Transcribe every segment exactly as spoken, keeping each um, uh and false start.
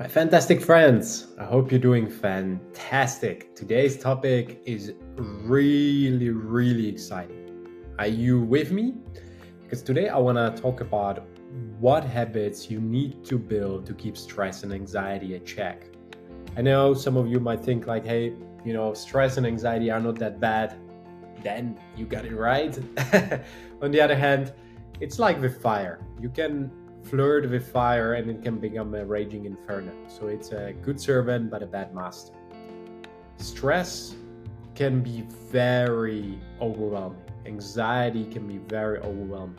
My fantastic friends, I hope you're doing fantastic. Today's topic is really, really exciting. Are you with me? Because today I want to talk about what habits you need to build to keep stress and anxiety at check. I know some of you might think like, hey, you know, stress and anxiety are not that bad. Then you got it right. On the other hand, it's like with fire. You can flirt with fire and it can become a raging inferno. So it's a good servant but a bad master. Stress can be very overwhelming. Anxiety can be very overwhelming.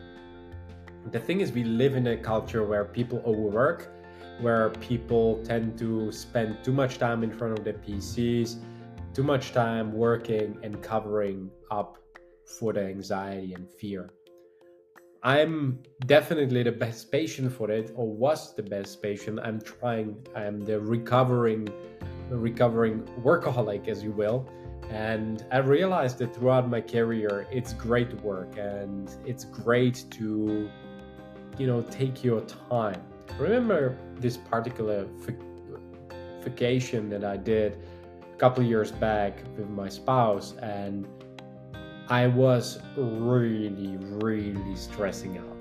The thing is, we live in a culture where people overwork, where people tend to spend too much time in front of their P Cs, too much time working and covering up for the anxiety and fear. I'm definitely the best patient for it, or was the best patient. I'm trying, I'm the recovering, recovering workaholic, as you will. And I realized that throughout my career, it's great work and it's great to, you know, take your time. Remember this particular vacation that I did a couple of years back with my spouse, and I was really, really stressing out.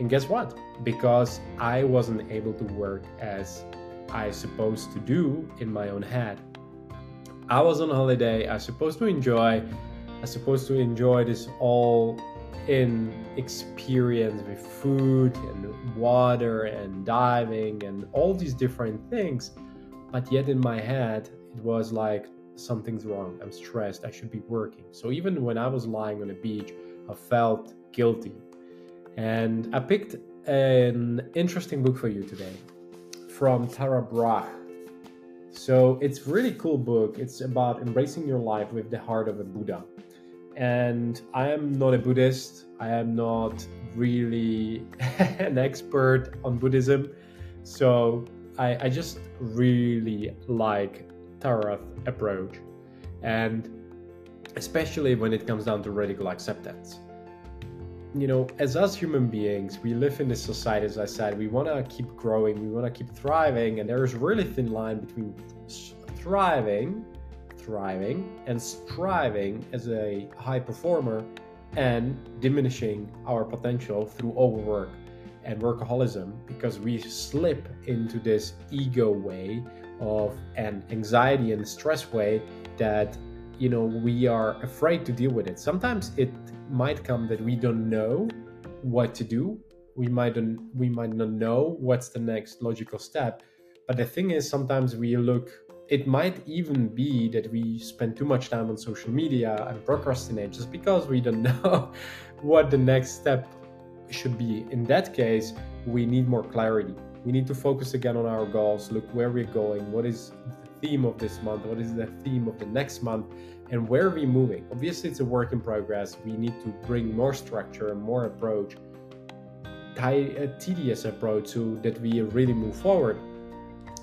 And guess what? Because I wasn't able to work as I supposed to do in my own head. I was on holiday, I was supposed to enjoy, I was supposed to enjoy this all in experience with food and water and diving and all these different things. But yet in my head, it was like, something's wrong, I'm stressed, I should be working. So even when I was lying on the beach, I felt guilty. And I picked an interesting book for you today from Tara Brach. So it's a really cool book. It's about embracing your life with the heart of a Buddha. And I am not a Buddhist. I am not really an expert on Buddhism. So I, I just really like Tara's approach, and especially when it comes down to radical acceptance. You know, as us human beings, we live in this society, as I said, we want to keep growing, we want to keep thriving, and there is a really thin line between thriving, thriving, and striving as a high performer and diminishing our potential through overwork and workaholism, because we slip into this ego way of an anxiety and stress way that, you know, we are afraid to deal with it. Sometimes it might come that we don't know what to do. We might, we might not know what's the next logical step. But the thing is, sometimes we look, it might even be that we spend too much time on social media and procrastinate just because we don't know what the next step should be. In that case, we need more clarity. We need to focus again on our goals, look where we're going, what is the theme of this month, what is the theme of the next month, and where are we moving? Obviously, it's a work in progress. We need to bring more structure, more approach, a tedious approach so that we really move forward.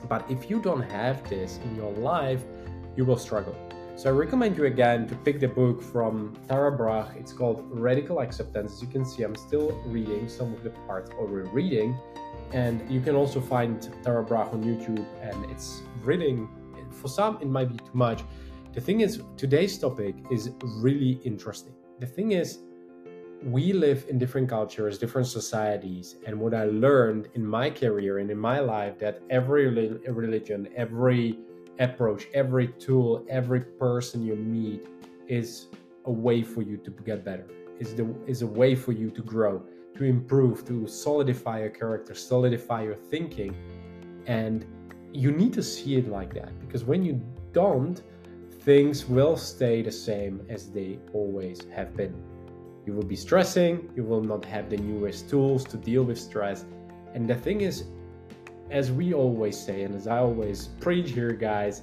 But if you don't have this in your life, you will struggle. So I recommend you again to pick the book from Tara Brach. It's called Radical Acceptance. As you can see, I'm still reading some of the parts already reading. And you can also find Tara Brach on YouTube, and it's reading. For some, it might be too much. The thing is, today's topic is really interesting. The thing is, we live in different cultures, different societies, and what I learned in my career and in my life, that every religion, every approach, every tool, every person you meet is a way for you to get better, is, the, is a way for you to grow, to improve, to solidify your character, solidify your thinking. And you need to see it like that, because when you don't, things will stay the same as they always have been. You will be stressing, you will not have the newest tools to deal with stress. And the thing is, as we always say, and as I always preach here, guys,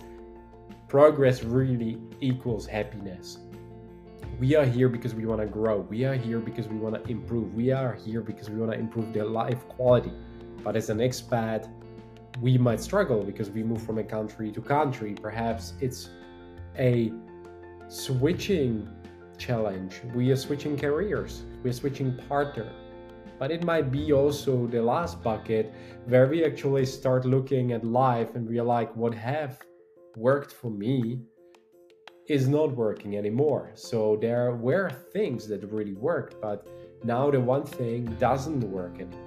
progress really equals happiness. We are here because we want to grow. We are here because we want to improve. We are here because we want to improve their life quality. But as an expat, we might struggle because we move from a country to country. Perhaps it's a switching challenge. We are switching careers. We are switching partner. but it might be also the last bucket where we actually start looking at life and we're like, what have worked for me is not working anymore. So there were things that really worked, but now the one thing doesn't work anymore.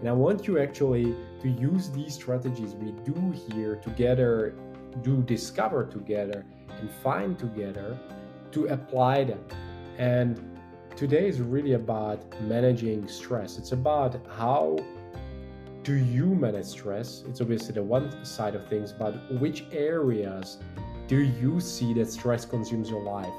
And I want you actually to use these strategies we do here together, do discover together and find together, to apply them. And today is really about managing stress. It's about how do you manage stress? It's obviously the one side of things, but which areas do you see that stress consumes your life?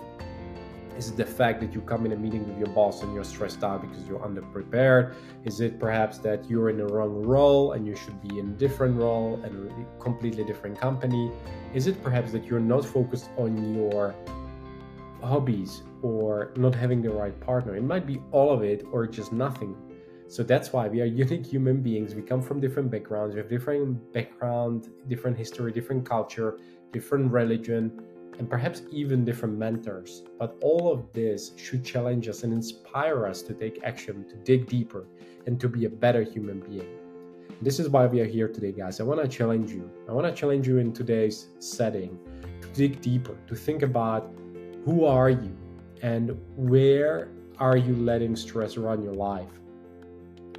Is it the fact that you come in a meeting with your boss and you're stressed out because you're underprepared? Is it perhaps that you're in the wrong role and you should be in a different role and a completely different company? Is it perhaps that you're not focused on your hobbies or not having the right partner? It might be all of it or just nothing. So that's why we are unique human beings. We come from different backgrounds. We have different background, different history, different culture, different religion, and perhaps even different mentors. But all of this should challenge us and inspire us to take action, to dig deeper, and to be a better human being. This is why we are here today, guys. I want to challenge you. I want to challenge you in today's setting to dig deeper, to think about who are you and where are you letting stress run your life.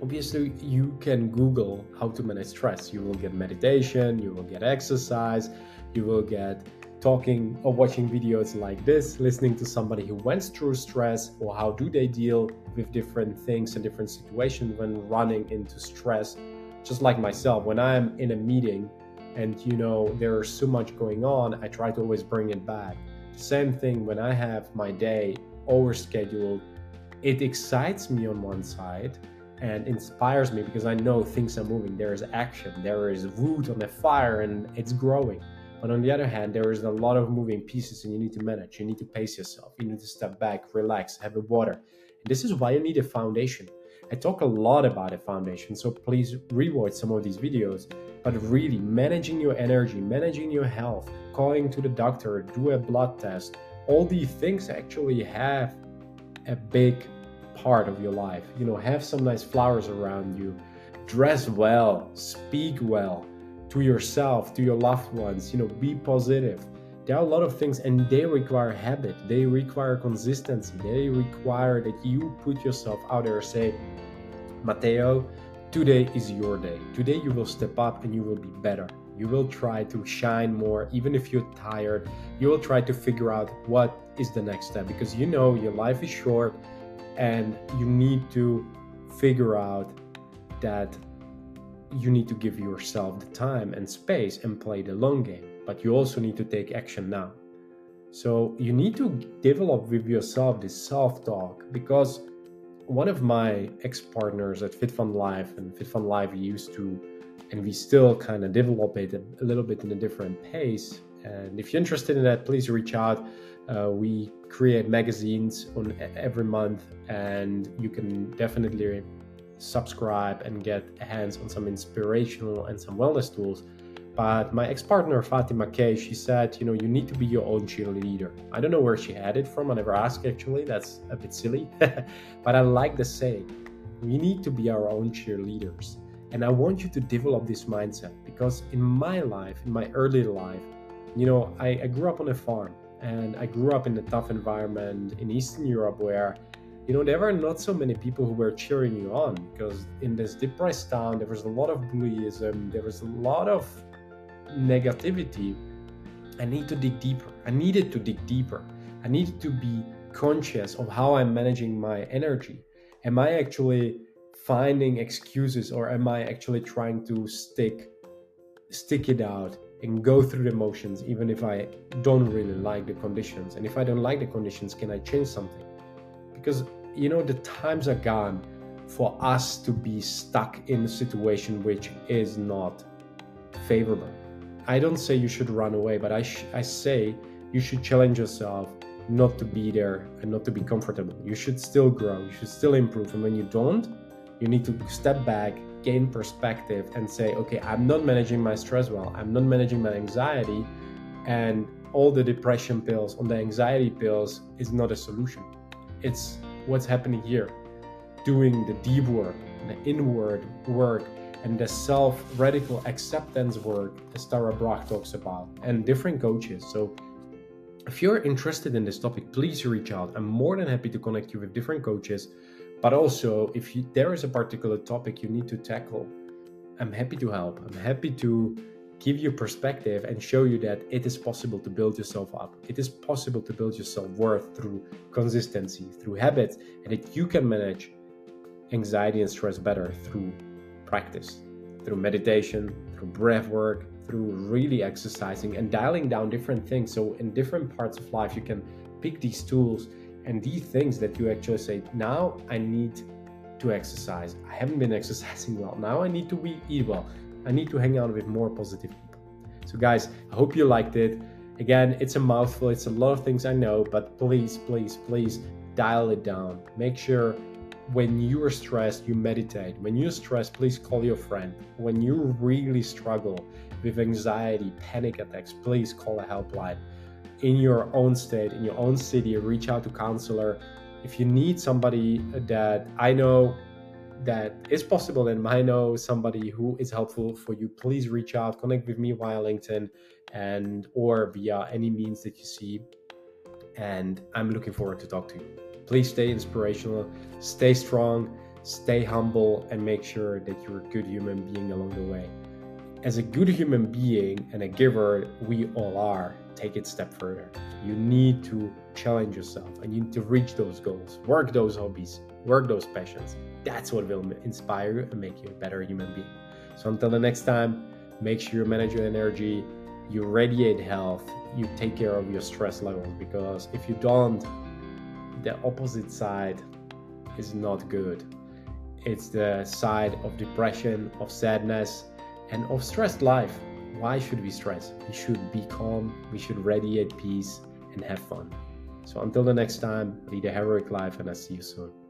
Obviously, you can Google how to manage stress. You will get meditation, you will get exercise, you will get talking or watching videos like this, listening to somebody who went through stress or how do they deal with different things and different situations when running into stress. Just like myself, when I'm in a meeting and, you know, there's so much going on, I try to always bring it back. Same thing when I have my day overscheduled, it excites me on one side and inspires me because I know things are moving. There is action, there is wood on a fire and it's growing. But on the other hand, there is a lot of moving pieces and you need to manage, you need to pace yourself, you need to step back, relax, have a water. And this is why you need a foundation. I talk a lot about a foundation, so please rewatch some of these videos. But really, managing your energy, managing your health, calling to the doctor, do a blood test, all these things actually have a big part of your life. You know, have some nice flowers around you, dress well, speak well to yourself, to your loved ones, you know, be positive. There are a lot of things and they require habit, they require consistency, they require that you put yourself out there and say, Matteo, today is your day. Today you will step up and you will be better. You will try to shine more, even if you're tired. You will try to figure out what is the next step because you know your life is short and you need to figure out that you need to give yourself the time and space and play the long game, but you also need to take action now. So you need to develop with yourself this self-talk because one of my ex-partners at FitFund Life, and FitFund Life used to, and we still kind of develop it a little bit in a different pace. And if you're interested in that, please reach out. Uh, we create magazines on every month and you can definitely subscribe and get hands on some inspirational and some wellness tools. But my ex-partner Fatima K, she said, you know, you need to be your own cheerleader. I don't know where she had it from. I never asked actually. That's a bit silly, but I like the saying. We need to be our own cheerleaders. And I want you to develop this mindset because in my life, in my early life, you know, I, I grew up on a farm and I grew up in a tough environment in Eastern Europe where, you know, there were not so many people who were cheering you on because in this depressed town, there was a lot of bullyism, there was a lot of negativity. I need to dig deeper. I needed to dig deeper. I needed to be conscious of how I'm managing my energy. Am I actually finding excuses or am I actually trying to stick, stick it out and go through the motions even if I don't really like the conditions? And if I don't like the conditions, can I change something? Because, you know, the times are gone for us to be stuck in a situation which is not favorable. I don't say you should run away, but I, sh- I say you should challenge yourself not to be there and not to be comfortable. You should still grow, you should still improve. And when you don't, you need to step back, gain perspective and say, okay, I'm not managing my stress well, I'm not managing my anxiety, and all the depression pills, on the anxiety pills is not a solution. It's what's happening here. doing the deep work, the inward work, and the self-radical acceptance work as Tara Brach talks about, and different coaches. So if you're interested in this topic, please reach out. I'm more than happy to connect you with different coaches. But also, if you, there is a particular topic you need to tackle, I'm happy to help. I'm happy to give you perspective and show you that it is possible to build yourself up. It is possible to build your self-worth through consistency, through habits, and that you can manage anxiety and stress better through practice, through meditation, through breath work, through really exercising and dialing down different things. So in different parts of life, you can pick these tools and these things that you actually say, now I need to exercise. I haven't been exercising well. Now I need to eat well. I need to hang out with more positive people. So guys, I hope you liked it. Again, it's a mouthful. It's a lot of things I know, but please, please, please dial it down. Make sure when you are stressed, you meditate. When you're stressed, please call your friend. When you really struggle with anxiety, panic attacks, please call a helpline. In your own state, in your own city, reach out to counselor. If you need somebody that I know that is possible and I know somebody who is helpful for you, please reach out, connect with me via LinkedIn and or via any means that you see. And I'm looking forward to talk to you. Please stay inspirational, stay strong, stay humble, and make sure that you're a good human being along the way. As a good human being and a giver, we all are. Take it a step further. You need to challenge yourself and you need to reach those goals, work those hobbies, work those passions. That's what will inspire you and make you a better human being. So until the next time, make sure you manage your energy, you radiate health, you take care of your stress levels, because if you don't, the opposite side is not good. It's the side of depression, of sadness, and of stressed life. Why should we stress? We should be calm, we should radiate peace and have fun. So until the next time, lead a heroic life and I'll see you soon.